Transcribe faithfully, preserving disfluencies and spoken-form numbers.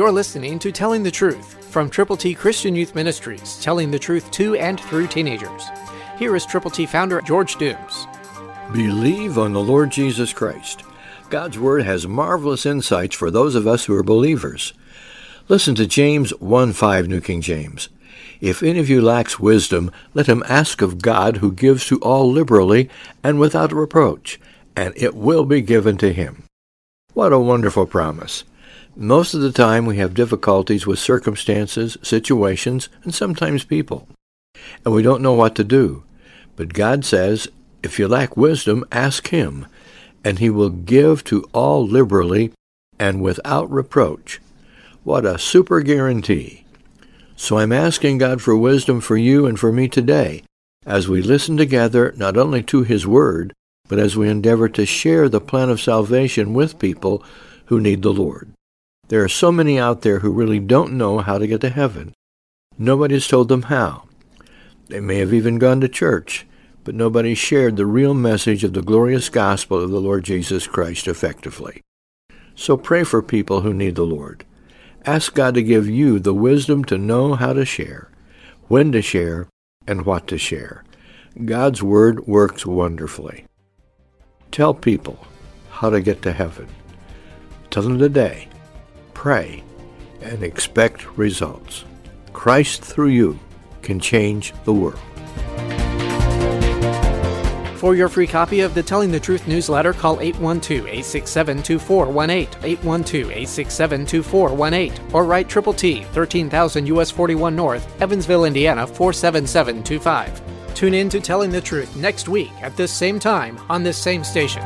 You're listening to Telling the Truth from Triple T Christian Youth Ministries, telling the truth to and through teenagers. Here is Triple T founder George Dooms. Believe on the Lord Jesus Christ. God's Word has marvelous insights for those of us who are believers. Listen to James one five, New King James. If any of you lacks wisdom, let him ask of God, who gives to all liberally and without reproach, and it will be given to him. What a wonderful promise. Most of the time we have difficulties with circumstances, situations, and sometimes people, and we don't know what to do. But God says, if you lack wisdom, ask him, and he will give to all liberally and without reproach. What a super guarantee. So I'm asking God for wisdom for you and for me today, as we listen together not only to his word, but as we endeavor to share the plan of salvation with people who need the Lord. There are so many out there who really don't know how to get to heaven. Nobody's told them how. They may have even gone to church, but nobody shared the real message of the glorious gospel of the Lord Jesus Christ effectively. So pray for people who need the Lord. Ask God to give you the wisdom to know how to share, when to share, and what to share. God's Word works wonderfully. Tell people how to get to heaven. Tell them today. Pray and expect results. Christ through you can change the world. For your free copy of the Telling the Truth newsletter, call eight one two, eight six seven, two four one eight, eight one two, eight six seven, two four one eight, or write Triple T, thirteen thousand U S forty-one North, Evansville, Indiana, four seven seven two five. Tune in to Telling the Truth next week at this same time on this same station.